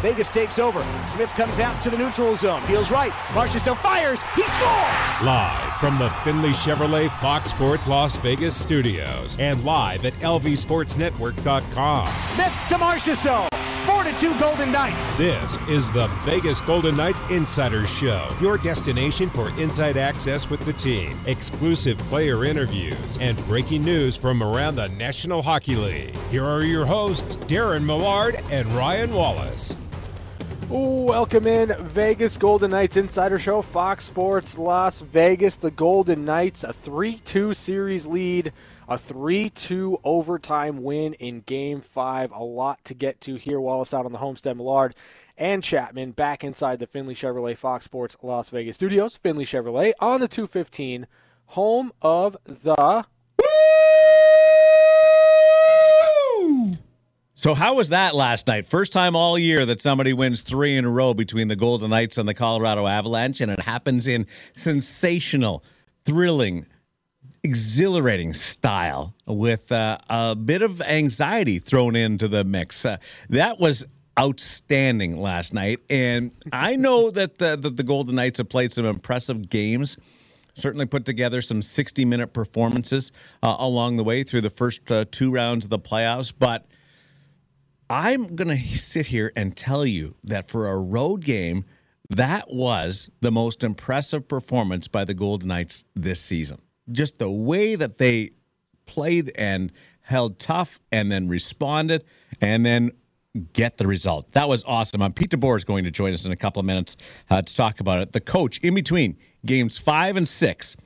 Vegas takes over. Smith comes out to the neutral zone. Deals right. Marchessault fires. He scores! Live from the Findlay Chevrolet Fox Sports Las Vegas studios and live at LVSportsNetwork.com. Smith to Marchessault. 4-2 Golden Knights. This is the Vegas Golden Knights Insider Show, your destination for inside access with the team, exclusive player interviews, and breaking news from around the National Hockey League. Here are your hosts, Darren Millard and Ryan Wallace. Welcome in, Vegas Golden Knights Insider Show, Fox Sports Las Vegas. The Golden Knights, a 3-2 series lead, a 3-2 overtime win in Game 5. A lot to get to here. Wallace out on the homestead, Millard and Chapman back inside the Findlay Chevrolet Fox Sports Las Vegas studios. Findlay Chevrolet on the 215, home of the... So how was that last night? First time all year that somebody wins three in a row between the Golden Knights and the Colorado Avalanche, and it happens in sensational, thrilling, exhilarating style with a bit of anxiety thrown into the mix. That was outstanding last night, and I know that the Golden Knights have played some impressive games. Certainly put together some 60-minute performances along the way through the first two rounds of the playoffs, but I'm going to sit here and tell you that for a road game, that was the most impressive performance by the Golden Knights this season. Just the way that they played and held tough and then responded and then get the result. That was awesome. Pete DeBoer is going to join us in a couple of minutes to talk about it. The coach in between games 5 and 6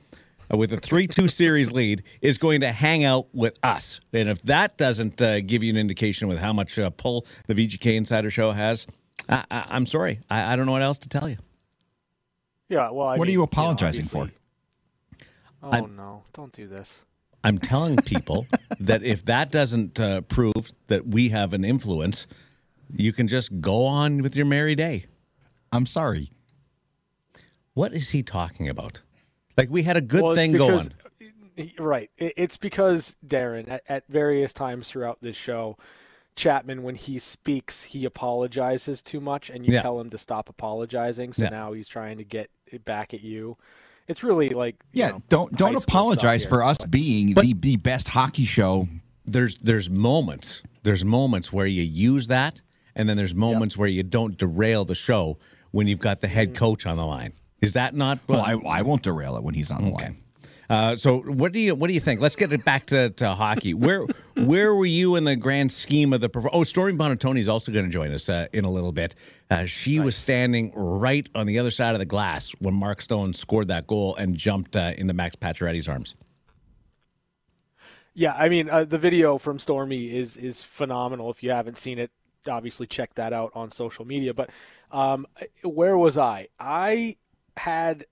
with a 3-2 series lead, is going to hang out with us. And if that doesn't give you an indication with how much pull the VGK Insider Show has, I'm sorry. I don't know what else to tell you. Yeah, well, what are you apologizing for? No, don't do this. I'm telling people that if that doesn't prove that we have an influence, you can just go on with your merry day. I'm sorry. What is he talking about? Like, we had a good thing going. Right. It's because, Darren, at various times throughout this show, Chapman, when he speaks, he apologizes too much, and you tell him to stop apologizing, so now he's trying to get it back at you. It's really like, don't apologize for us being the best hockey show. There's moments where you use that, and then there's moments where you don't derail the show when you've got the head coach on the line. Is that not? Well, I won't derail it when he's on the line. So what do you think? Let's get it back to hockey. Where were you in the grand scheme of the? Stormy Buonantony is also going to join us in a little bit. She was standing right on the other side of the glass when Mark Stone scored that goal and jumped into Max Pacioretty's arms. Yeah, I mean the video from Stormy is phenomenal. If you haven't seen it, obviously check that out on social media. But where was I? I had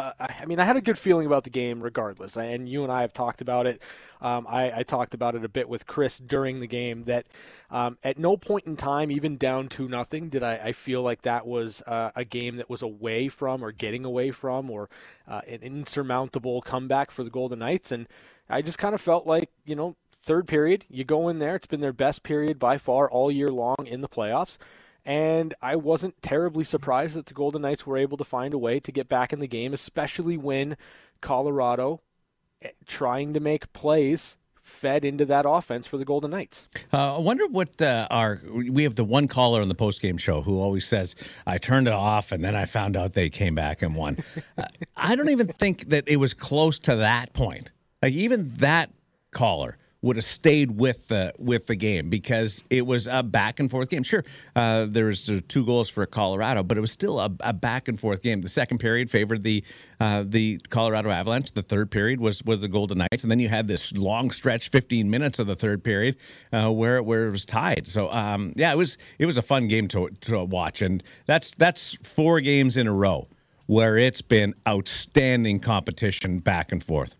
a good feeling about the game regardless, and you and I have talked about it. I talked about it a bit with Chris during the game that at no point in time, even down 2-0, did I feel like that was a game that was away from or getting away from or an insurmountable comeback for the Golden Knights. And I just kind of felt like, third period, you go in there. It's been their best period by far all year long in the playoffs. And I wasn't terribly surprised that the Golden Knights were able to find a way to get back in the game, especially when Colorado, trying to make plays, fed into that offense for the Golden Knights. I wonder what we have the one caller on the postgame show who always says, I turned it off and then I found out they came back and won. I don't even think that it was close to that point. Like, even that caller would have stayed with the game because it was a back-and-forth game. Sure, there was 2 goals for Colorado, but it was still a back-and-forth game. The second period favored the Colorado Avalanche. The third period was the Golden Knights, and then you had this long stretch, 15 minutes of the third period, where it was tied. So, it was a fun game to watch, and that's 4 games in a row where it's been outstanding competition back and forth.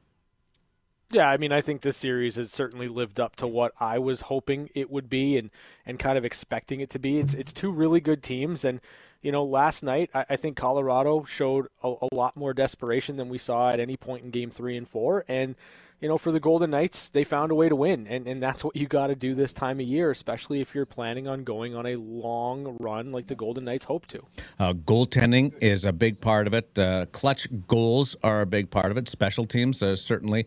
Yeah, I mean, I think this series has certainly lived up to what I was hoping it would be and kind of expecting it to be. It's 2 really good teams, and, last night I think Colorado showed a lot more desperation than we saw at any point in Game 3 and 4, and you know, for the Golden Knights, they found a way to win. And that's what you got to do this time of year, especially if you're planning on going on a long run like the Golden Knights hope to. Goaltending is a big part of it. Clutch goals are a big part of it. Special teams certainly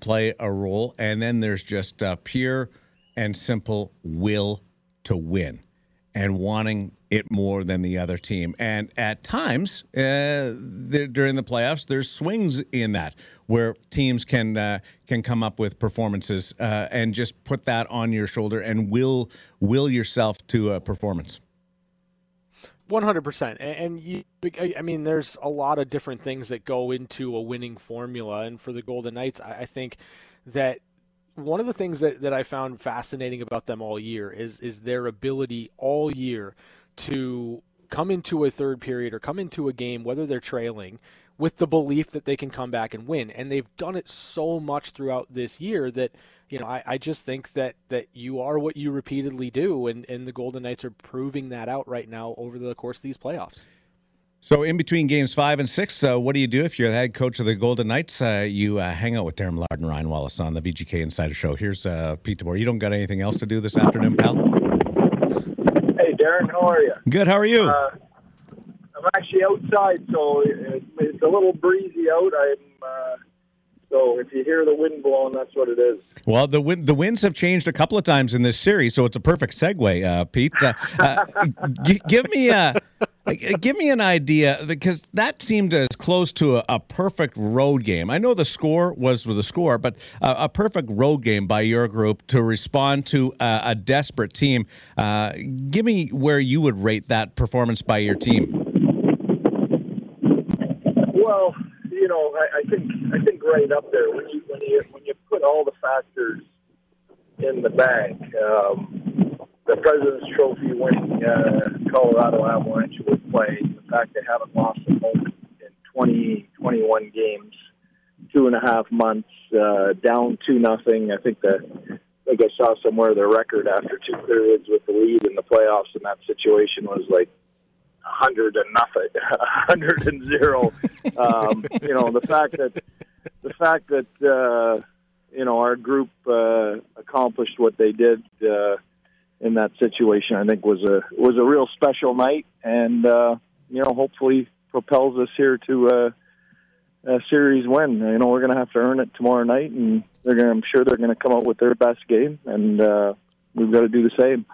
play a role. And then there's just pure and simple will to win and wanting it more than the other team. And at times during the playoffs, there's swings in that where teams can come up with performances and just put that on your shoulder and will yourself to a performance. 100%. And I mean, there's a lot of different things that go into a winning formula. And for the Golden Knights, I think that one of the things that I found fascinating about them all year is their ability all year to come into a third period or come into a game, whether they're trailing, with the belief that they can come back and win. And they've done it so much throughout this year that, you know, I just think that you are what you repeatedly do, and the Golden Knights are proving that out right now over the course of these playoffs. So in between games 5 and 6, what do you do if you're the head coach of the Golden Knights? You hang out with Darren Millard and Ryan Wallace on the BGK Insider Show. Here's Pete DeBoer. You don't got anything else to do this afternoon, pal? Hey, Darren, how are you? Good, how are you? I'm actually outside, so it's a little breezy out. So if you hear the wind blowing, that's what it is. Well, the winds have changed a couple of times in this series, so it's a perfect segue, Pete. Give me an idea, because that seemed as close to a perfect road game. I know the score was the score, but a perfect road game by your group to respond to a desperate team. Give me where you would rate that performance by your team. Well, you know, I think right up there when you put all the factors in the bank. The President's Trophy winning Colorado Avalanche was playing. The fact they haven't lost a home in 21 games, 2.5 months, down 2-0. I think I saw somewhere their record after two periods with the lead in the playoffs in that situation was like 100-0, 100-0. You know, the fact that you know, our group accomplished what they did. In that situation, I think was a real special night, and you know, hopefully propels us here to a series win. You know, we're going to have to earn it tomorrow night, and I'm sure they're going to come out with their best game, and we've got to do the same.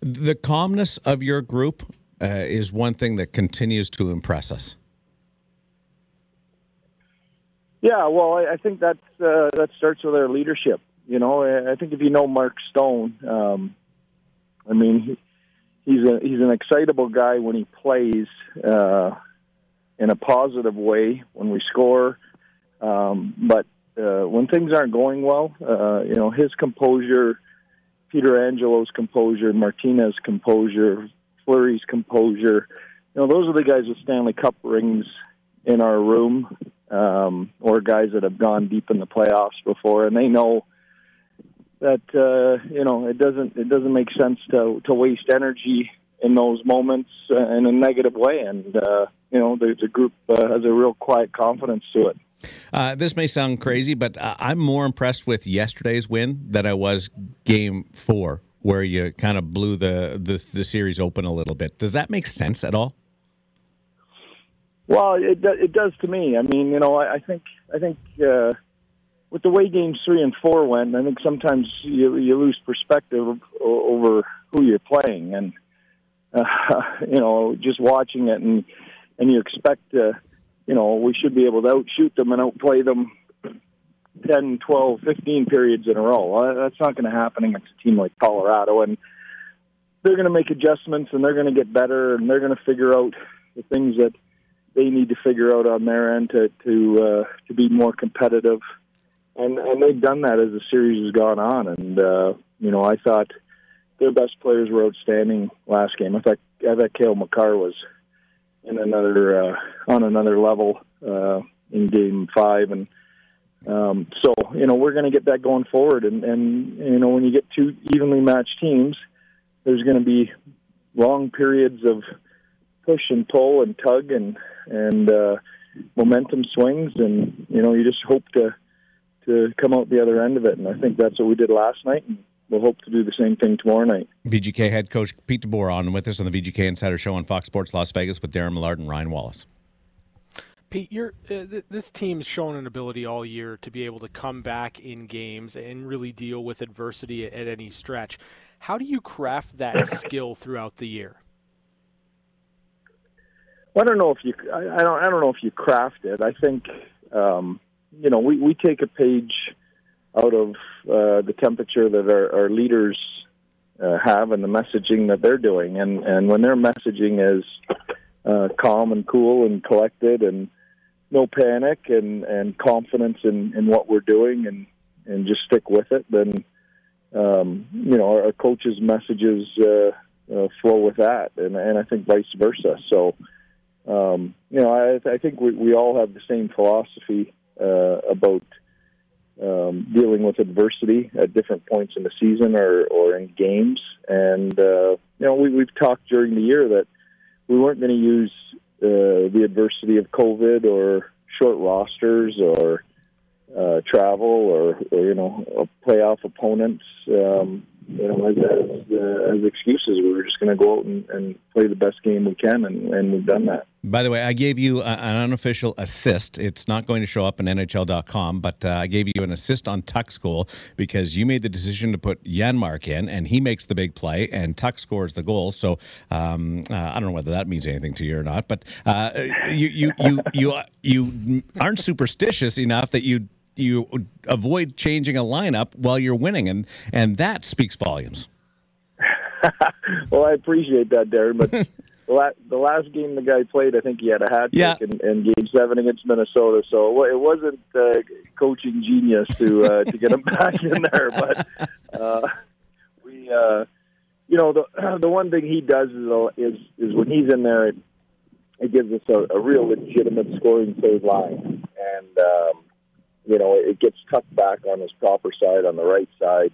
The calmness of your group is one thing that continues to impress us. Yeah, well, I think that starts with our leadership. You know, I think if you know Mark Stone. I mean, he's an excitable guy when he plays in a positive way when we score. But when things aren't going well, you know, his composure, Pietrangelo' composure, Martinez's composure, Fleury's composure, you know, those are the guys with Stanley Cup rings in our room, or guys that have gone deep in the playoffs before, and they know that you know, it doesn't make sense to waste energy in those moments in a negative way, and you know, the group has a real quiet confidence to it. This may sound crazy, but I'm more impressed with yesterday's win than I was Game 4, where you kind of blew the series open a little bit. Does that make sense at all? Well, it does to me. I mean, you know, I think. With the way games 3 and 4 went, I think sometimes you lose perspective over who you're playing, and you know, just watching it and you expect, you know, we should be able to outshoot them and outplay them 10, 12, 15 periods in a row. That's not going to happen against a team like Colorado, and they're going to make adjustments and they're going to get better and they're going to figure out the things that they need to figure out on their end to be more competitive. And they've done that as the series has gone on. And, you know, I thought their best players were outstanding last game. I thought Cale Makar was on another level in Game 5. And so, you know, we're going to get that going forward. And, you know, when you get two evenly matched teams, there's going to be long periods of push and pull and tug and momentum swings. And, you know, you just hope to to come out the other end of it. And I think that's what we did last night, and we'll hope to do the same thing tomorrow night. VGK head coach Pete DeBoer on with us on the VGK Insider Show on Fox Sports Las Vegas with Darren Millard and Ryan Wallace. Pete, this team's shown an ability all year to be able to come back in games and really deal with adversity at any stretch. How do you craft that skill throughout the year? Well, I don't know if you craft it. I think we take a page out of the temperature that our leaders have and the messaging that they're doing, and when their messaging is calm and cool and collected and no panic and confidence in what we're doing and just stick with it, then, our coaches' messages flow with that, and I think vice versa. So, I think we all have the same philosophy about dealing with adversity at different points in the season or in games. And, we've talked during the year that we weren't going to use the adversity of COVID or short rosters or travel or a playoff opponents as excuses. We were just going to go out and play the best game we can, and we've done that. By the way, I gave you an unofficial assist. It's not going to show up on NHL.com, but I gave you an assist on Tuck's goal because you made the decision to put Janmark in, and he makes the big play, and Tuck scores the goal. So I don't know whether that means anything to you or not, but you aren't superstitious enough that you avoid changing a lineup while you're winning, and that speaks volumes. Well, I appreciate that, Darren, but the last game the guy played, I think he had a hat trick in Game 7 against Minnesota, so it wasn't coaching genius to get him back in there. But the one thing he does is when he's in there, it gives us a real legitimate scoring third line, and it gets tucked back on his proper side, on the right side,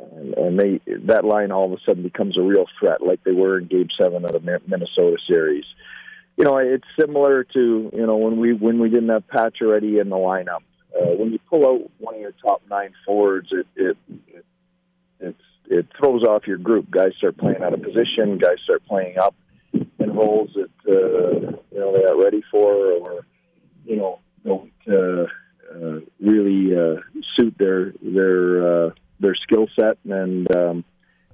and that line all of a sudden becomes a real threat, like they were in Game 7 of the Minnesota series. It's similar to when we didn't have Pacioretty in the lineup. When you pull out one of your top 9 forwards, it throws off your group. Guys start playing out of position. Guys start playing up in roles that they're not ready for, or don't. Really suit their skill set, and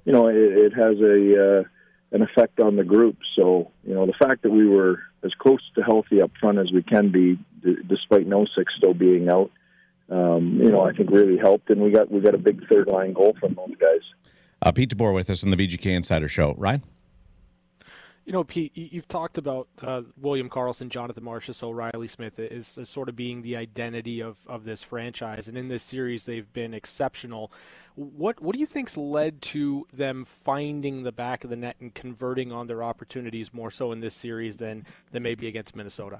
it has an effect on the group. So the fact that we were as close to healthy up front as we can be, despite Nosek still being out, I think really helped, and we got a big third line goal from those guys. Pete DeBoer with us on the VGK Insider Show. Ryan. Pete, you've talked about William Karlsson, Jonathan Marchessault, Reilly Smith as sort of being the identity of this franchise. And in this series, they've been exceptional. What do you think's led to them finding the back of the net and converting on their opportunities more so in this series than maybe against Minnesota?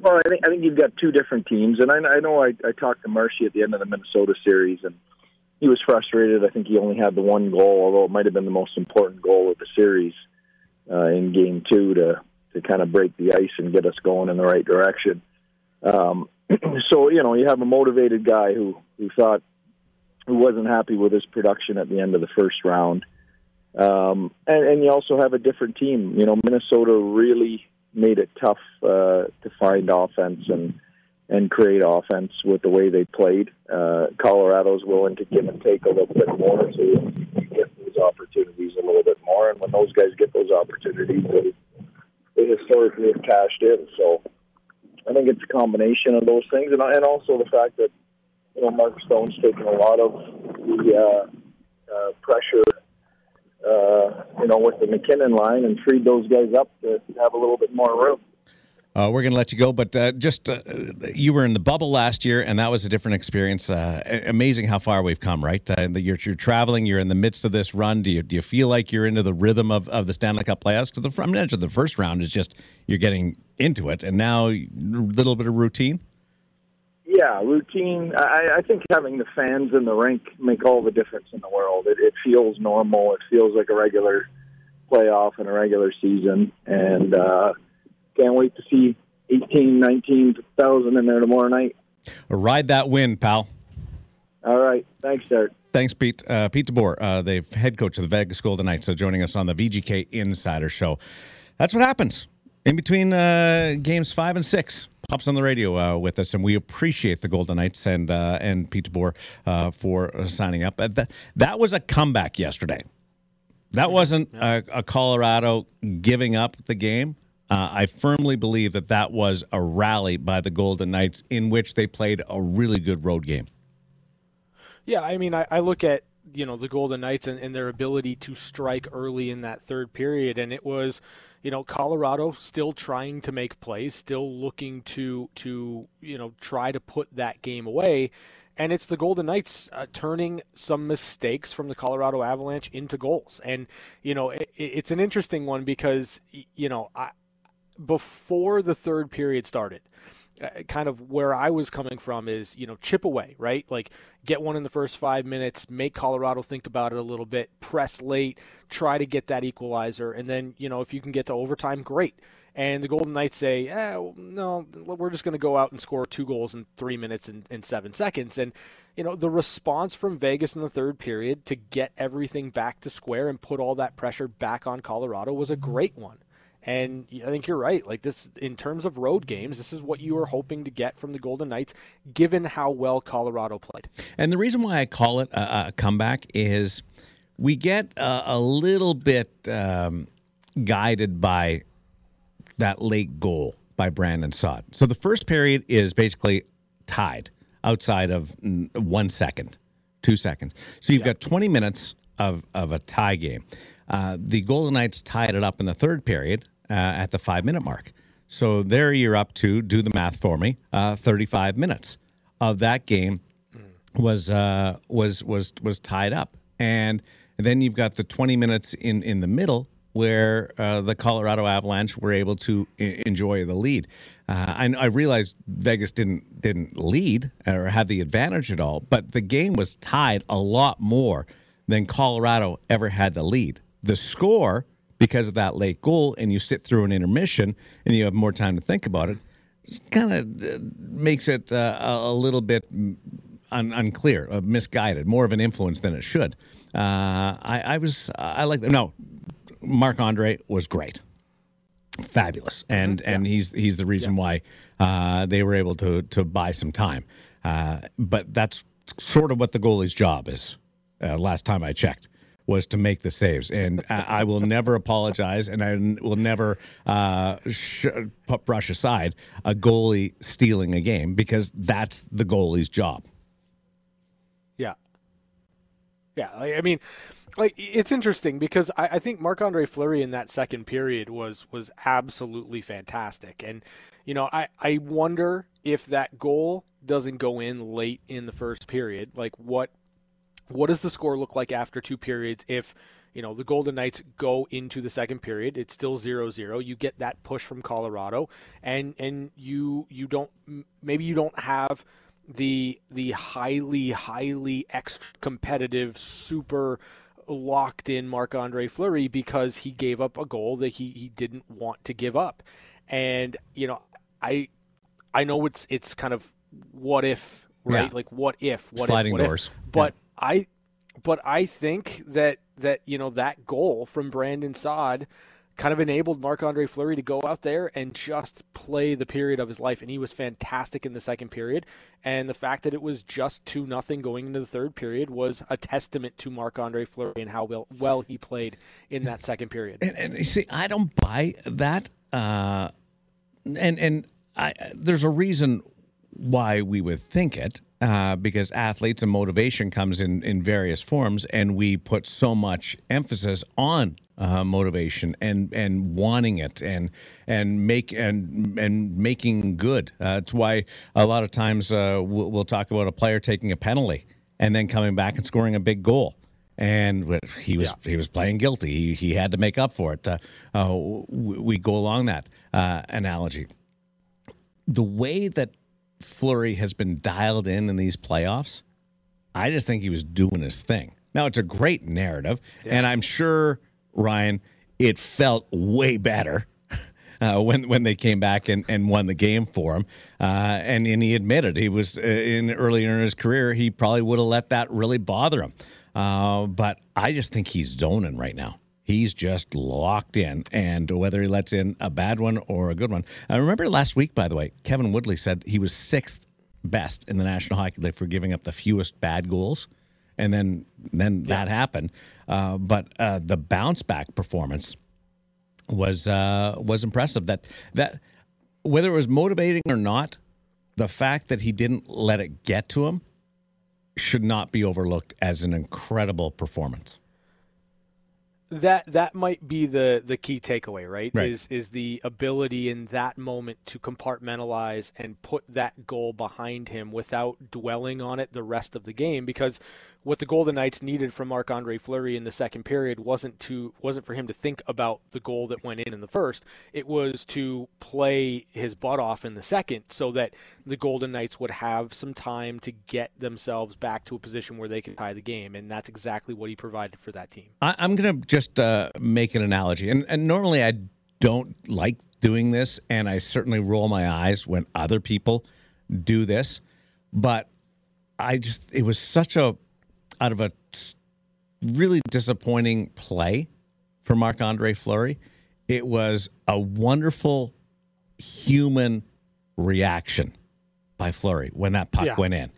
Well, I think you've got two different teams. And I know I talked to Marshy at the end of the Minnesota series, and he was frustrated. I think he only had the one goal, although it might have been the most important goal of the series in Game 2 to kind of break the ice and get us going in the right direction. You have a motivated guy who wasn't happy with his production at the end of the first round. And you also have a different team. Minnesota really made it tough to find offense and create offense with the way they played. Colorado's willing to give and take a little bit more, so you get those opportunities a little bit more. And when those guys get those opportunities, they historically have cashed in. So I think it's a combination of those things, and also the fact that Mark Stone's taken a lot of the pressure, with the McKinnon line, and freed those guys up to have a little bit more room. We're going to let you go, but you were in the bubble last year, and that was a different experience. Amazing how far we've come, right? You're traveling, you're in the midst of this run. Do you feel like you're into the rhythm of the Stanley Cup playoffs? Because I'm not sure the first round is just you're getting into it, and now a little bit of routine? Yeah, routine. I think having the fans in the rink make all the difference in the world. It feels normal. It feels like a regular playoff and a regular season, and can't wait to see 18,000, 19,000 in there tomorrow night. Ride that win, pal. All right. Thanks, Derek. Thanks, Pete. Pete DeBoer, the head coach of the Vegas Golden Knights, joining us on the VGK Insider Show. That's what happens in between games 5 and 6. Pops on the radio with us, and we appreciate the Golden Knights and Pete DeBoer for signing up. That was a comeback yesterday. That wasn't a Colorado giving up the game. I firmly believe that was a rally by the Golden Knights in which they played a really good road game. Yeah, I mean, I look at, you know, the Golden Knights and their ability to strike early in that third period, and it was, you know, Colorado still trying to make plays, still looking to you know, try to put that game away. And it's the Golden Knights turning some mistakes from the Colorado Avalanche into goals. And, you know, it's an interesting one because, you know, before the third period started, kind of where I was coming from is, you know, chip away, right? Like, get one in the first 5 minutes, make Colorado think about it a little bit, press late, try to get that equalizer. And then, you know, if you can get to overtime, great. And the Golden Knights say, no, we're just going to go out and score 2 goals in 3 minutes and 7 seconds. And, you know, the response from Vegas in the third period to get everything back to square and put all that pressure back on Colorado was a great one. And I think you're right. Like, this, in terms of road games, this is what you are hoping to get from the Golden Knights, given how well Colorado played. And the reason why I call it a comeback is we get a little bit guided by that late goal by Brandon Saad. So the first period is basically tied outside of 1 second, 2 seconds. So you've got 20 minutes of a tie game. The Golden Knights tied it up in the third period at the 5-minute mark. So there you're up to, do the math for me, 35 minutes of that game was tied up. And then you've got the 20 minutes in the middle where the Colorado Avalanche were able to enjoy the lead. I realized Vegas didn't lead or have the advantage at all, but the game was tied a lot more than Colorado ever had the lead. The score, because of that late goal, and you sit through an intermission and you have more time to think about it, kind of makes it a little bit unclear, misguided, more of an influence than it should. I like that. No, Marc-Andre was great. Fabulous. And he's the reason why they were able to buy some time. But that's sort of what the goalie's job is. Last time I checked, was to make the saves. And I will never apologize, and I will never brush aside a goalie stealing a game, because that's the goalie's job. Yeah. Yeah, I mean, like, it's interesting because I think Marc-Andre Fleury in that second period was absolutely fantastic. And, you know, I wonder if that goal doesn't go in late in the first period, like, what does the score look like after 2 periods if, you know, the Golden Knights go into the second period? It's still 0-0. You get that push from Colorado, and you don't, maybe you don't have the highly extra competitive, super locked in Marc-Andre Fleury because he gave up a goal that he didn't want to give up. And, you know, I know it's kind of what if, right? Yeah. Like, what if sliding doors. But I think that you know, that goal from Brandon Saad kind of enabled Marc-Andre Fleury to go out there and just play the period of his life, and he was fantastic in the second period. And the fact that it was just 2-0 going into the third period was a testament to Marc-Andre Fleury and how well he played in that second period. And you see, I don't buy that, and there's a reason why we would think it. Because athletes and motivation comes in various forms, and we put so much emphasis on motivation and wanting it and making good. It's why a lot of times we'll talk about a player taking a penalty and then coming back and scoring a big goal, and he was playing guilty. He had to make up for it. We go along that analogy. The way that Fleury has been dialed in these playoffs, I just think he was doing his thing. Now, it's a great narrative, and I'm sure, Ryan, it felt way better when they came back and won the game for him. And he admitted he was earlier in his career, he probably would have let that really bother him. But I just think he's zoning right now. He's just locked in, and whether he lets in a bad one or a good one. I remember last week, by the way, Kevin Woodley said he was sixth best in the National Hockey League for giving up the fewest bad goals, and then that happened. But the bounce back performance was impressive. That whether it was motivating or not, the fact that he didn't let it get to him should not be overlooked as an incredible performance. That might be the key takeaway, right? Is the ability in that moment to compartmentalize and put that goal behind him without dwelling on it the rest of the game. Because what the Golden Knights needed from Marc-Andre Fleury in the second period wasn't for him to think about the goal that went in the first. It was to play his butt off in the second so that the Golden Knights would have some time to get themselves back to a position where they could tie the game, and that's exactly what he provided for that team. I'm going to just make an analogy, and normally I don't like doing this, and I certainly roll my eyes when other people do this, but it was such a out of a really disappointing play for Marc-Andre Fleury. It was a wonderful human reaction by Fleury when that puck went in,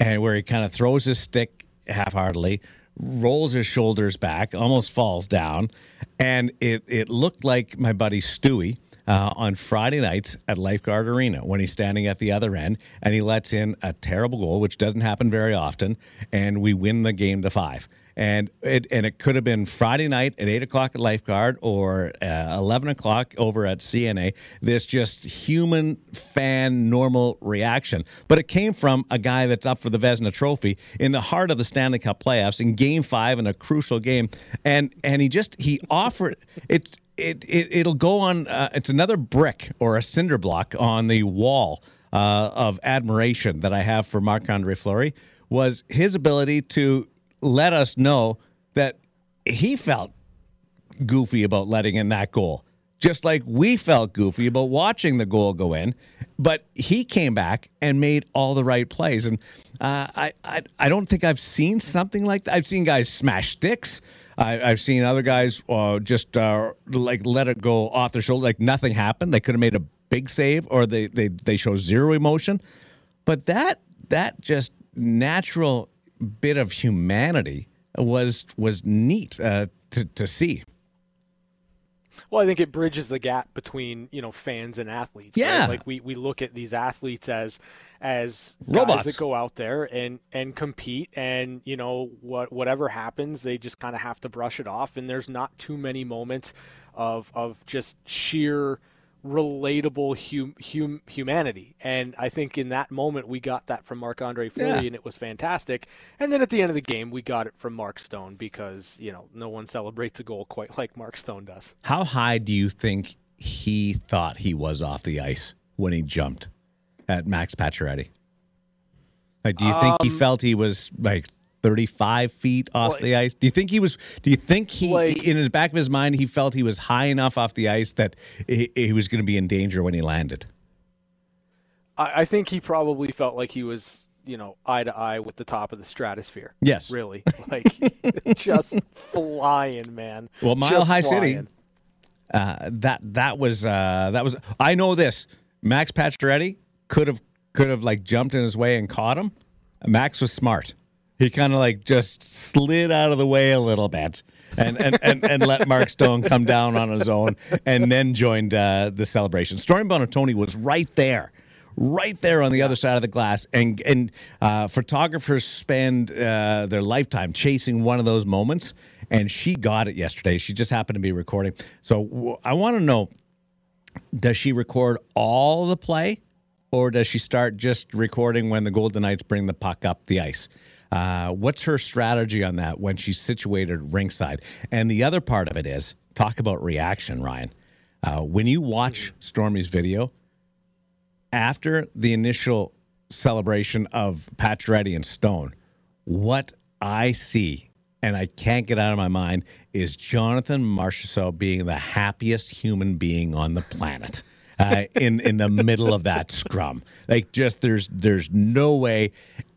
and where he kind of throws his stick half-heartedly, rolls his shoulders back, almost falls down, and it looked like my buddy Stewie on Friday nights at Lifeguard Arena when he's standing at the other end and he lets in a terrible goal, which doesn't happen very often, and we win the game to 5. And it could have been Friday night at 8 o'clock at Lifeguard or 11 o'clock over at CNA, this just human fan normal reaction. But it came from a guy that's up for the Vezina Trophy in the heart of the Stanley Cup playoffs in Game 5 in a crucial game. And he offered it. It'll go on. It's another brick or a cinder block on the wall of admiration that I have for Marc-Andre Fleury was his ability to let us know that he felt goofy about letting in that goal, just like we felt goofy about watching the goal go in. But he came back and made all the right plays, and I don't think I've seen something like that. I've seen guys smash sticks. I've seen other guys just let it go off their shoulder, like nothing happened. They could have made a big save, or they show zero emotion. But that just natural bit of humanity was neat to see. Well, I think it bridges the gap between, fans and athletes. Yeah. Right? Like we look at these athletes as robots that go out there and compete, and whatever happens, they just kind of have to brush it off. And there's not too many moments of just sheer relatable humanity. And I think in that moment, we got that from Marc-Andre Fleury, and it was fantastic. And then at the end of the game, we got it from Mark Stone because, no one celebrates a goal quite like Mark Stone does. How high do you think he thought he was off the ice when he jumped at Max Pacioretty? Like, do you think he felt he was like 35 feet off the ice? Do you think he in the back of his mind, he felt he was high enough off the ice that he was going to be in danger when he landed? I think he probably felt like he was, eye to eye with the top of the stratosphere. Yes. Really. Like, just flying, man. Well, Mile High City. That was, I know this. Max Pacioretty could have like jumped in his way and caught him. Max was smart. He kind of like just slid out of the way a little bit and let Mark Stone come down on his own, and then joined the celebration. Stormy Buonantony was right there on the other side of the glass, and photographers spend their lifetime chasing one of those moments, and she got it yesterday. She just happened to be recording. So I want to know, does she record all the play, or does she start just recording when the Golden Knights bring the puck up the ice? What's her strategy on that when she's situated ringside? And the other part of it is, talk about reaction, Ryan. When you watch Stormy's video, after the initial celebration of Pacioretty and Stone, what I see and I can't get out of my mind is Jonathan Marchessault being the happiest human being on the planet in the middle of that scrum. Like, just there's no way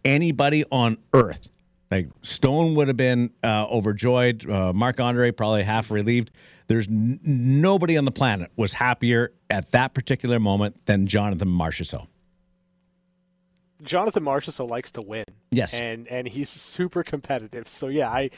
anybody on earth. Like, Stone would have been overjoyed. Marc-Andre probably half relieved. There's nobody on the planet was happier at that particular moment than Jonathan Marchessault. Jonathan Marchessault likes to win. Yes, and he's super competitive. So yeah, I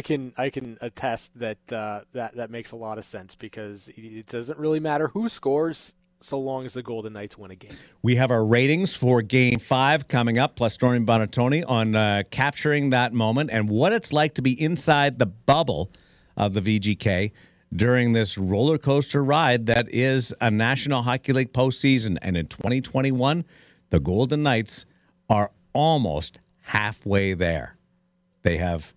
can attest that that makes a lot of sense, because it doesn't really matter who scores, so long as the Golden Knights win a game. We have our ratings for Game 5 coming up, plus Stormy Buonantony on capturing that moment and what it's like to be inside the bubble of the VGK during this roller coaster ride that is a National Hockey League postseason. And in 2021, the Golden Knights are almost halfway there. They have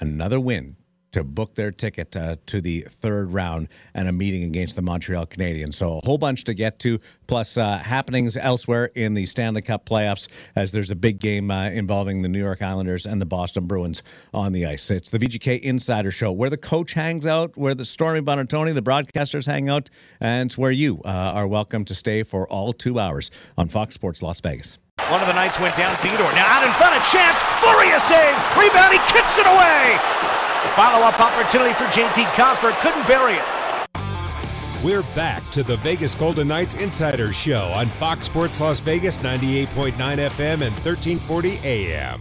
another win to book their ticket to the third round and a meeting against the Montreal Canadiens. So a whole bunch to get to, plus happenings elsewhere in the Stanley Cup playoffs, as there's a big game involving the New York Islanders and the Boston Bruins on the ice. It's the VGK Insider Show, where the coach hangs out, where the Stormy Buonantony, the broadcasters hang out, and it's where you are welcome to stay for all 2 hours on Fox Sports Las Vegas. One of the Knights went down, Theodore. Now out in front, a chance, Fleury a save, rebound, he kicks it away! Follow-up opportunity for JT Comfort. Couldn't bury it. We're back to the Vegas Golden Knights Insider Show on Fox Sports Las Vegas, 98.9 FM and 1340 AM.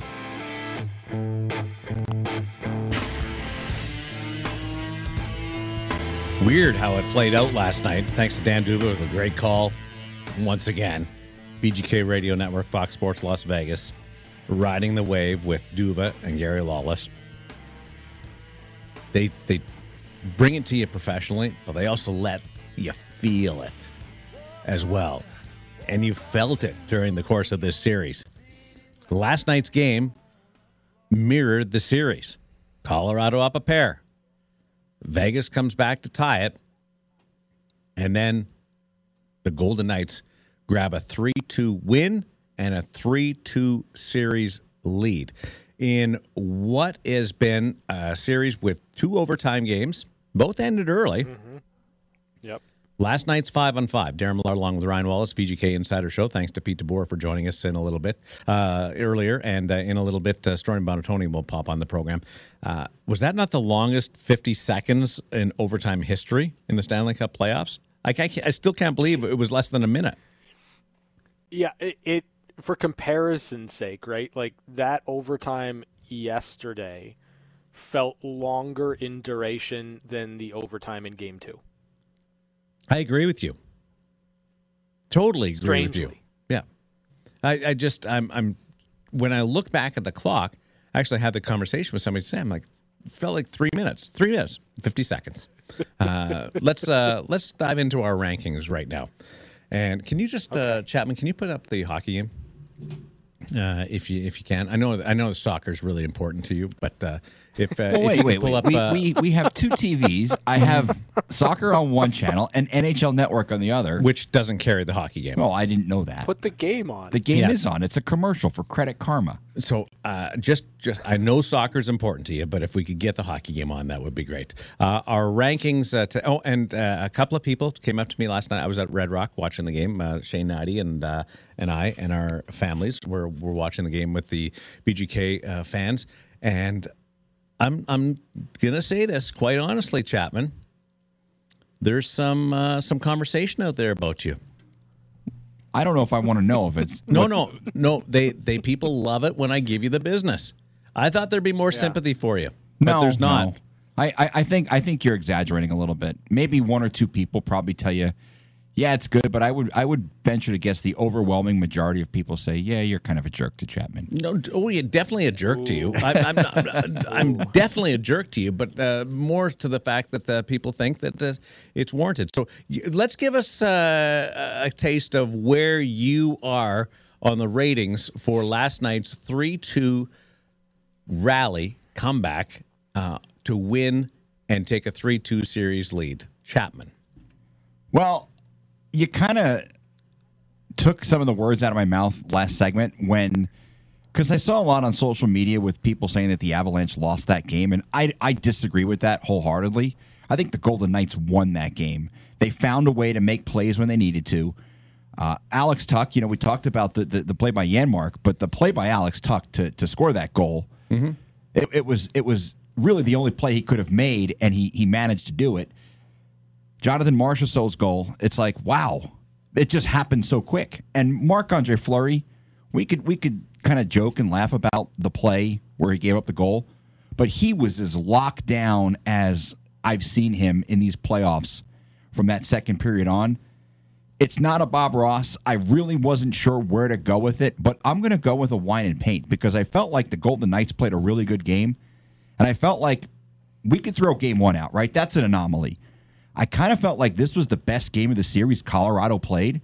Weird how it played out last night. Thanks to Dan Duva with a great call once again. BGK Radio Network, Fox Sports Las Vegas, riding the wave with Duva and Gary Lawless. They bring it to you professionally, but they also let you feel it as well. And you felt it during the course of this series. Last night's game mirrored the series. Colorado up a pair. Vegas comes back to tie it. And then the Golden Knights grab a 3-2 win and a 3-2 series lead in what has been a series with 2 overtime games. Both ended early. Mm-hmm. Yep. Last night's 5-on-5. Darren Millard along with Ryan Wallace, VGK Insider Show. Thanks to Pete DeBoer for joining us in a little bit earlier. And in a little bit, Stormy Buonantony will pop on the program. Was that not the longest 50 seconds in overtime history in the Stanley Cup playoffs? I still can't believe it was less than a minute. Yeah, it for comparison's sake, right? Like, that overtime yesterday felt longer in duration than the overtime in Game 2. I agree with you. Totally agree Strangely. With you. Yeah. I just when I look back at the clock, I actually had the conversation with somebody today. I'm like, it felt like 3 minutes. 3 minutes, 50 seconds. Let's dive into our rankings right now. And can you just, okay. Chapman, can you put up the hockey game? If you can, I know the soccer is really important to you, but we have 2 TVs. I have soccer on one channel and NHL Network on the other, which doesn't carry the hockey game. Oh, I didn't know that. Put the game on. The game is on. It's a commercial for Credit Karma. So just I know soccer is important to you, but if we could get the hockey game on, that would be great. Our rankings. A couple of people came up to me last night. I was at Red Rock watching the game. Shane Knighty and I and our families were watching the game with the BGK fans, and I'm gonna say this quite honestly, Chapman. There's some conversation out there about you. I don't know if I want to know if it's no. They people love it when I give you the business. I thought there'd be more sympathy for you, but there's not. No. I think you're exaggerating a little bit. Maybe 1 or 2 people probably tell you, yeah, it's good, but I would venture to guess the overwhelming majority of people say, yeah, you're kind of a jerk to Chapman. No, you're definitely a jerk to you. I'm definitely a jerk to you, but more to the fact that people think that it's warranted. So let's give us a taste of where you are on the ratings for last night's 3-2 rally comeback to win and take a 3-2 series lead. Chapman. Well, you kind of took some of the words out of my mouth last segment when Because I saw a lot on social media with people saying that the Avalanche lost that game, and I disagree with that wholeheartedly. I think the Golden Knights won that game. They found a way to make plays when they needed to. Alex Tuck, you know, we talked about the play by Janmark, but the play by Alex Tuck to score that goal, it was really the only play he could have made, and he managed to do it. Jonathan Marchessault's goal, it's like, wow, it just happened so quick. And Marc-Andre Fleury, we could kind of joke and laugh about the play where he gave up the goal, but he was as locked down as I've seen him in these playoffs from that second period on. It's not a Bob Ross. I really wasn't sure where to go with it, but I'm going to go with a wine and paint because I felt like the Golden Knights played a really good game, and I felt like we could throw game one out, right? That's an anomaly. I kind of felt like this was the best game of the series Colorado played,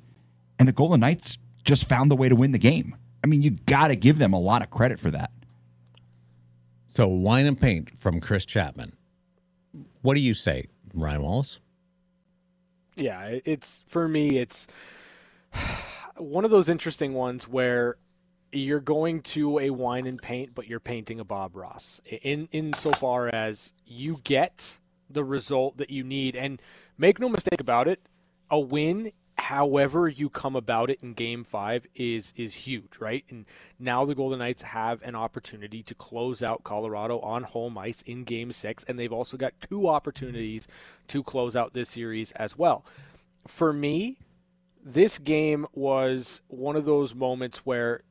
and the Golden Knights just found the way to win the game. I mean, you got to give them a lot of credit for that. So, wine and paint from Chris Chapman. What do you say, Ryan Wallace? Yeah, for me, it's one of those interesting ones where you're going to a wine and paint, but you're painting a Bob Ross in so far as you get the result that you need. And make no mistake about it, a win, however you come about it in Game 5, is huge, right? And now the Golden Knights have an opportunity to close out Colorado on home ice in Game 6, and they've also got two opportunities to close out this series as well. For me, this game was one of those moments where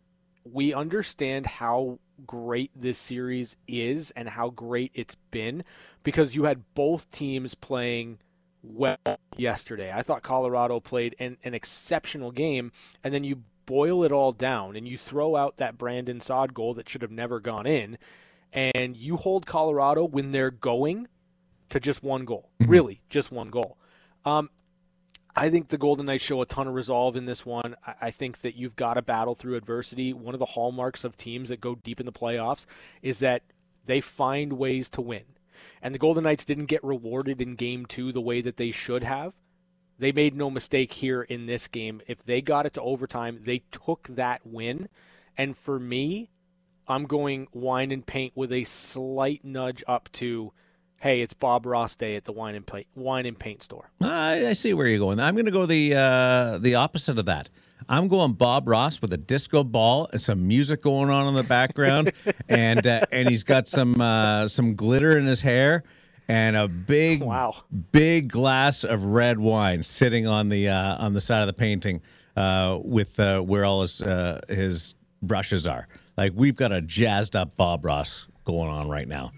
we understand how great this series is and how great it's been because you had both teams playing well yesterday. I thought Colorado played an exceptional game, and then you boil it all down and you throw out that Brandon Saad goal that should have never gone in, and you hold Colorado when they're going to just one goal. Really, just one goal. I think the Golden Knights show a ton of resolve in this one. I think that you've got to battle through adversity. One of the hallmarks of teams that go deep in the playoffs is that they find ways to win. And the Golden Knights didn't get rewarded in Game 2 the way that they should have. They made no mistake here in this game. If they got it to overtime, they took that win. And for me, I'm going wine and paint with a slight nudge up to, hey, it's Bob Ross Day at the wine and paint store. I see where you're going. I'm going to go the opposite of that. I'm going Bob Ross with a disco ball and some music going on in the background, and he's got some glitter in his hair and a big, big glass of red wine sitting on the side of the painting with where all his brushes are. Like, we've got a jazzed up Bob Ross going on right now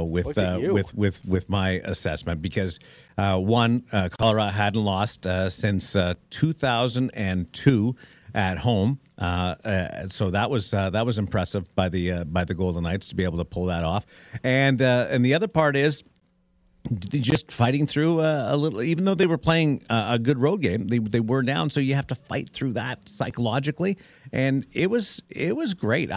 with my assessment because one, Colorado hadn't lost since 2002 at home, so that was impressive by the Golden Knights to be able to pull that off, and the other part is just fighting through a little. Even though they were playing a good road game, they were down, so you have to fight through that psychologically, and it was great.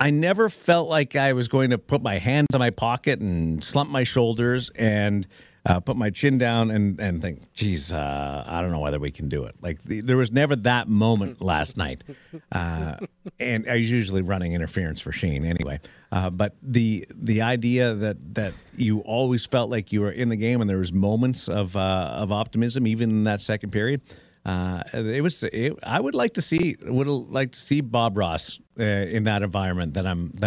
I never felt like I was going to put my hands in my pocket and slump my shoulders and put my chin down and think, geez, I don't know whether we can do it. Like, there was never that moment last night. And I was usually running interference for Shane anyway. But the idea that you always felt like you were in the game and there was moments of optimism, even in that second period. I would like to see Bob Ross in that environment that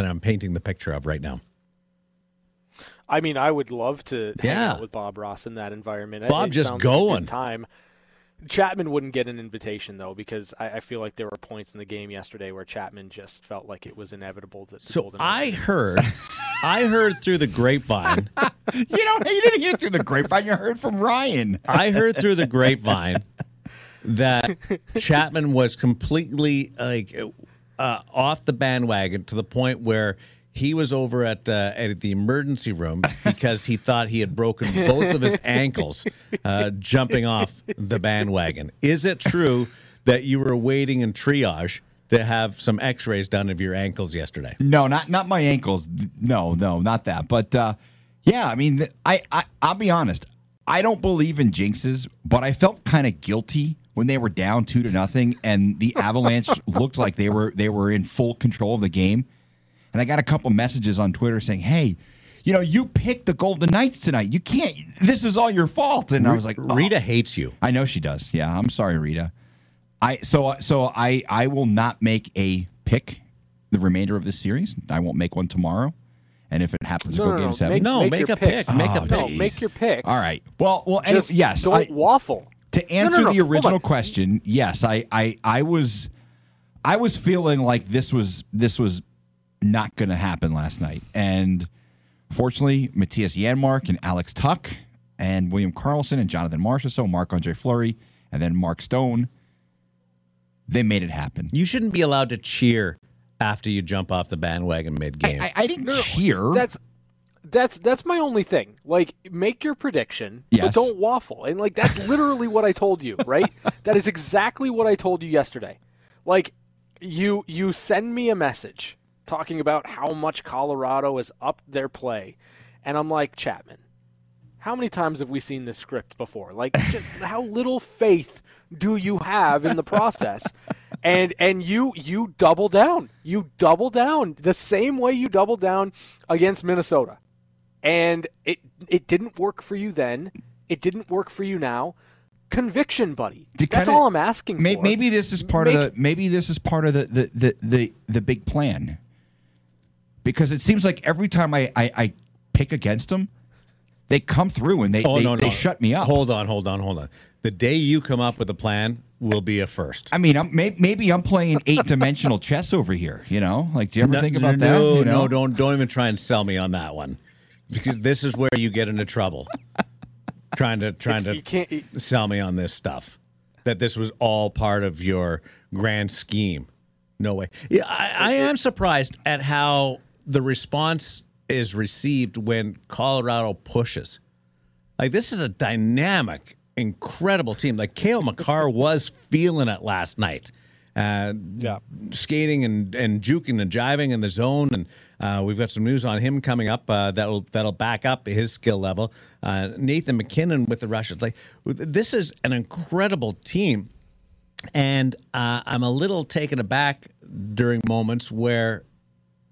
I'm painting the picture of right now. I mean, I would love to hang out with Bob Ross in that environment. Bob just going like time. Chapman wouldn't get an invitation though because I feel like there were points in the game yesterday where Chapman just felt like it was inevitable that. So I heard through the grapevine. You didn't hear through the grapevine. You heard from Ryan. I heard through the grapevine that Chapman was completely like off the bandwagon to the point where he was over at the emergency room because he thought he had broken both of his ankles jumping off the bandwagon. Is it true that you were waiting in triage to have some x-rays done of your ankles yesterday? No, not my ankles. No, not that. But, yeah, I mean, I'll be honest. I don't believe in jinxes, but I felt kind of guilty when they were down 2-0 and the Avalanche looked like they were in full control of the game. And I got a couple messages on Twitter saying, hey, you know, you picked the Golden Knights tonight. You can't. This is all your fault. And I was like, oh. Rita hates you. I know she does. Yeah, I'm sorry, Rita. I will not make a pick the remainder of this series. I won't make one tomorrow. And if it happens, go Game 7. Make a pick. Make your pick. All right. Well. Yes. Don't waffle. To answer the original question, yes, I was feeling like this was not going to happen last night, and fortunately, Matthias Janmark and Alex Tuck and William Karlsson and Jonathan Marchessault, Marc-Andre Fleury, and then Mark Stone, they made it happen. You shouldn't be allowed to cheer after you jump off the bandwagon mid-game. I didn't cheer. That's my only thing. Like, make your prediction, yes, but don't waffle. And like, that's literally what I told you, right? That is exactly what I told you yesterday. Like, you send me a message talking about how much Colorado has upped their play, and I'm like, Chapman, how many times have we seen this script before? Like, just how little faith do you have in the process? And you double down. You double down the same way you double down against Minnesota. And it didn't work for you then. It didn't work for you now. Conviction, buddy. That's all I'm asking for. Maybe this is part of the big plan. Because it seems like every time I pick against them, they come through and they shut me up. Hold on. The day you come up with a plan will be a first. I mean, maybe I'm playing 8-dimensional chess over here. You know, like, do you ever think about that? No, don't even try and sell me on that one, because this is where you get into trouble. trying to sell me on this stuff, that this was all part of your grand scheme. No way. Yeah, I am surprised at how the response is received when Colorado pushes. Like, this is a dynamic, incredible team. Like, Cale Makar was feeling it last night, skating and juking and jiving in the zone. And we've got some news on him coming up that'll back up his skill level. Nathan McKinnon with the Russians. Like, this is an incredible team, and I'm a little taken aback during moments where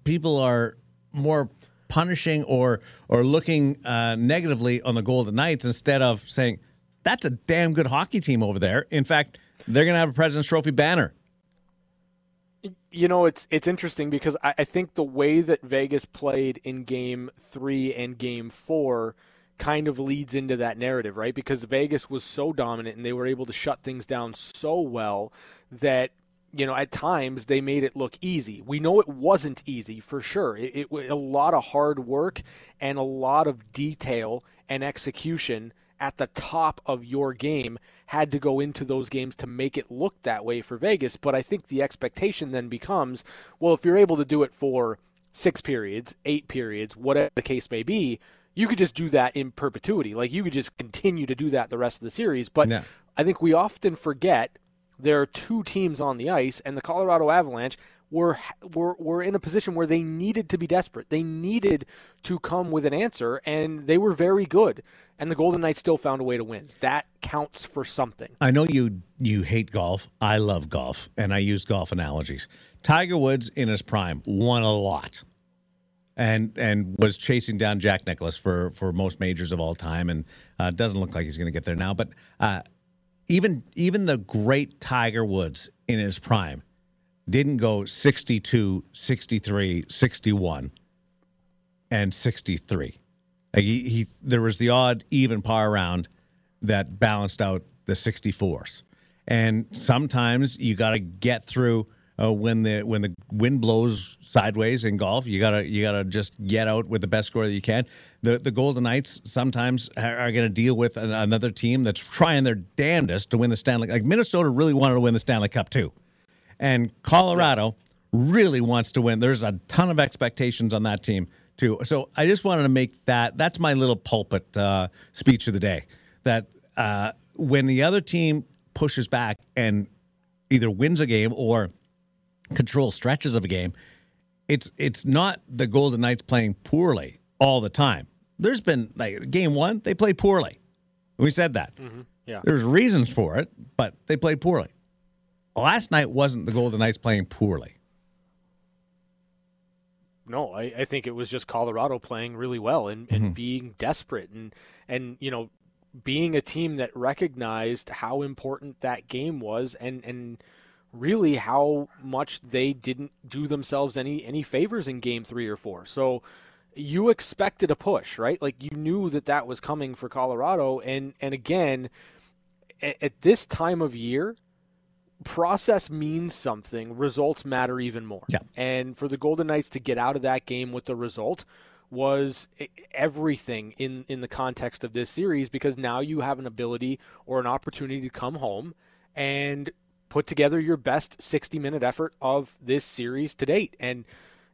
people are more punishing or looking negatively on the Golden Knights instead of saying, that's a damn good hockey team over there. In fact, they're going to have a President's Trophy banner. You know, it's interesting because I think the way that Vegas played in Game 3 and Game 4 kind of leads into that narrative, right? Because Vegas was so dominant and they were able to shut things down so well that, you know, at times they made it look easy. We know it wasn't easy for sure. It was a lot of hard work and a lot of detail and execution at the top of your game had to go into those games to make it look that way for Vegas. But I think the expectation then becomes, well, if you're able to do it for 6 periods, 8 periods, whatever the case may be, you could just do that in perpetuity. Like, you could just continue to do that the rest of the series. But no. I think we often forget there are 2 teams on the ice, and the Colorado Avalanche were in a position where they needed to be desperate. They needed to come with an answer, and they were very good. And the Golden Knights still found a way to win. That counts for something. I know you hate golf. I love golf, and I use golf analogies. Tiger Woods in his prime won a lot and was chasing down Jack Nicklaus for most majors of all time, and doesn't look like he's going to get there now. But even the great Tiger Woods in his prime didn't go 62, 63, 61, and 63. Like he there was the odd even par round that balanced out the 64s. And sometimes you got to get through when the wind blows sideways in golf. You gotta just get out with the best score that you can. The Golden Knights sometimes are going to deal with another team that's trying their damnedest to win the Stanley. Like Minnesota really wanted to win the Stanley Cup too. And Colorado really wants to win. There's a ton of expectations on that team, too. So I just wanted to make that. That's my little pulpit speech of the day. That when the other team pushes back and either wins a game or controls stretches of a game, it's not the Golden Knights playing poorly all the time. There's been, like, Game 1, they played poorly. We said that. Mm-hmm. Yeah. There's reasons for it, but they played poorly. Last night wasn't the Golden Knights playing poorly. No, I think it was just Colorado playing really well and being desperate and you know, being a team that recognized how important that game was and really how much they didn't do themselves any favors in game 3 or 4. So you expected a push, right? Like you knew that was coming for Colorado. And again, at this time of year, process means something. Results matter even more. Yeah. And for the Golden Knights to get out of that game with the result was everything in the context of this series, because now you have an ability or an opportunity to come home and put together your best 60-minute effort of this series to date. And,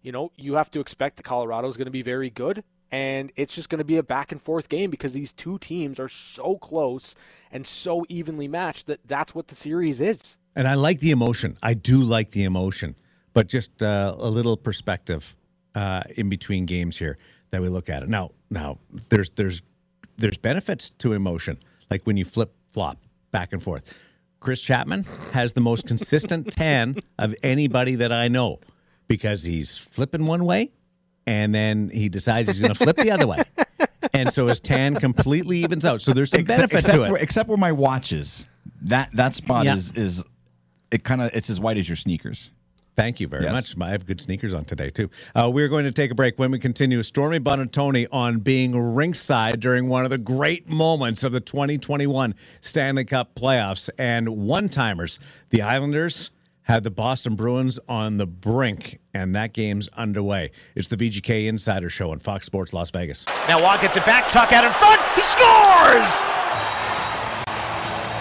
you know, you have to expect that Colorado is going to be very good, and it's just going to be a back-and-forth game because these two teams are so close and so evenly matched that's what the series is. And I like the emotion. I do like the emotion. But just a little perspective in between games here that we look at it. Now there's benefits to emotion, like when you flip-flop back and forth. Chris Chapman has the most consistent tan of anybody that I know because he's flipping one way, and then he decides he's going to flip the other way. And so his tan completely evens out. So there's some benefit to it. Except where my watch is. That spot is it kind of, it's as white as your sneakers. Thank you very much. I have good sneakers on today, too. We're going to take a break. When we continue, Stormy Buonantony on being ringside during one of the great moments of the 2021 Stanley Cup playoffs. And one-timers, the Islanders had the Boston Bruins on the brink, and that game's underway. It's the VGK Insider Show on Fox Sports Las Vegas. Now Watt gets it back, Tuck out in front. He scores!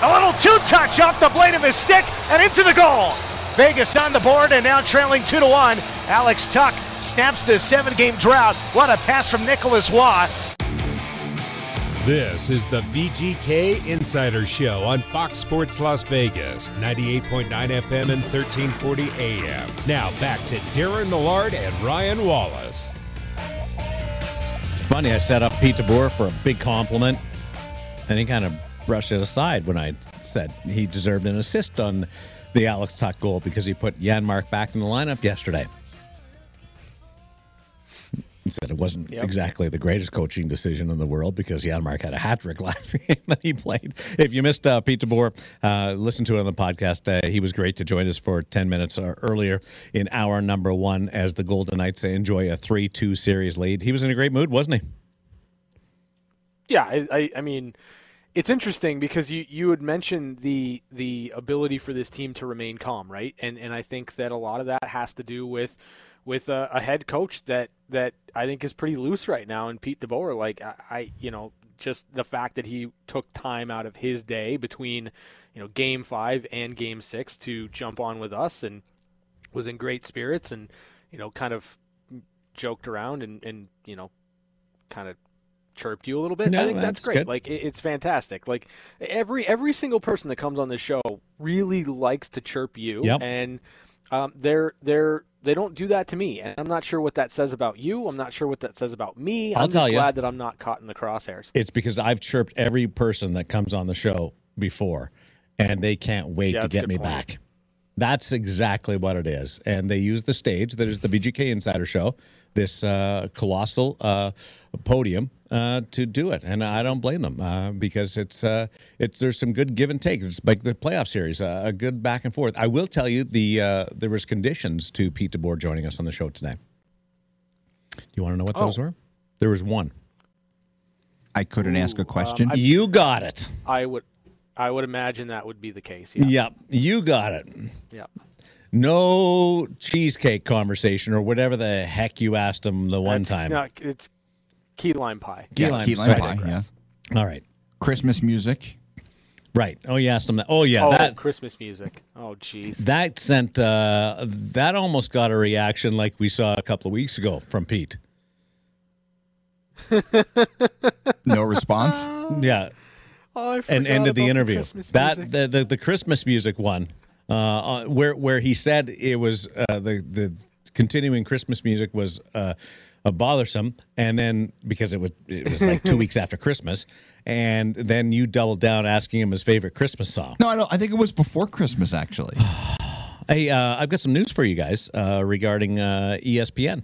A little two-touch off the blade of his stick and into the goal. Vegas on the board and now trailing 2-1. Alex Tuck snaps this 7-game drought. What a pass from Nicholas Watt. This is the VGK Insider Show on Fox Sports Las Vegas, 98.9 FM and 1340 AM. Now back to Darren Millard and Ryan Wallace. It's funny, I set up Pete DeBoer for a big compliment, and he kind of brushed it aside when I said he deserved an assist on the Alex Tuck goal because he put Janmark back in the lineup yesterday. He said it wasn't exactly the greatest coaching decision in the world because Janmark had a hat trick last game that he played. If you missed Pete DeBoer, listen to it on the podcast. He was great to join us for 10 minutes earlier in hour number one as the Golden Knights enjoy a 3-2 series lead. He was in a great mood, wasn't he? Yeah, I mean, it's interesting because you had mentioned the ability for this team to remain calm, right? And I think that a lot of that has to do with a head coach that I think is pretty loose right now, and Pete DeBoer. Like I you know, just the fact that he took time out of his day between, you know, game 5 and game 6 to jump on with us and was in great spirits and, you know, kind of joked around and you know, kind of chirped you a little bit. No, I think that's great. Good. Like it's fantastic. Like every single person that comes on this show really likes to chirp you, and they don't do that to me. And I'm not sure what that says about you. I'm not sure what that says about me. I'm just glad that I'm not caught in the crosshairs. It's because I've chirped every person that comes on the show before, and they can't wait to get me back. That's exactly what it is. And they use the stage that is the VGK Insider Show, this colossal podium, to do it. And I don't blame them because it's there's some good give and take. It's like the playoff series, a good back and forth. I will tell you there was conditions to Pete DeBoer joining us on the show today. Do you want to know what those were? There was one. I couldn't ask a question. You got it. I would imagine that would be the case. Yeah. Yep. You got it. Yep. No cheesecake conversation or whatever the heck you asked him time. No, it's key lime pie. Key lime pie. Yeah. All right. Christmas music. Right. Oh, you asked him that. Oh, yeah. That Christmas music. Oh, jeez. That sent. That almost got a reaction like we saw a couple of weeks ago from Pete. No response? Yeah. Oh, and ended the interview. The Christmas music one, where he said it was the continuing Christmas music was bothersome. And then because it was like 2 weeks after Christmas, and then you doubled down asking him his favorite Christmas song. No, I don't. I think it was before Christmas, actually. Hey, I've got some news for you guys regarding ESPN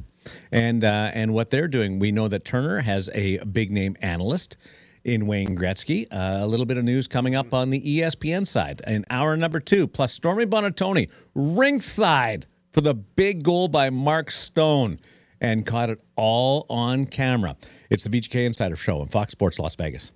and what they're doing. We know that Turner has a big-name analyst in Wayne Gretzky. A little bit of news coming up on the ESPN side in hour number 2, plus Stormy Buonantony ringside for the big goal by Mark Stone, and caught it all on camera. It's the BGK Insider Show on Fox Sports Las Vegas.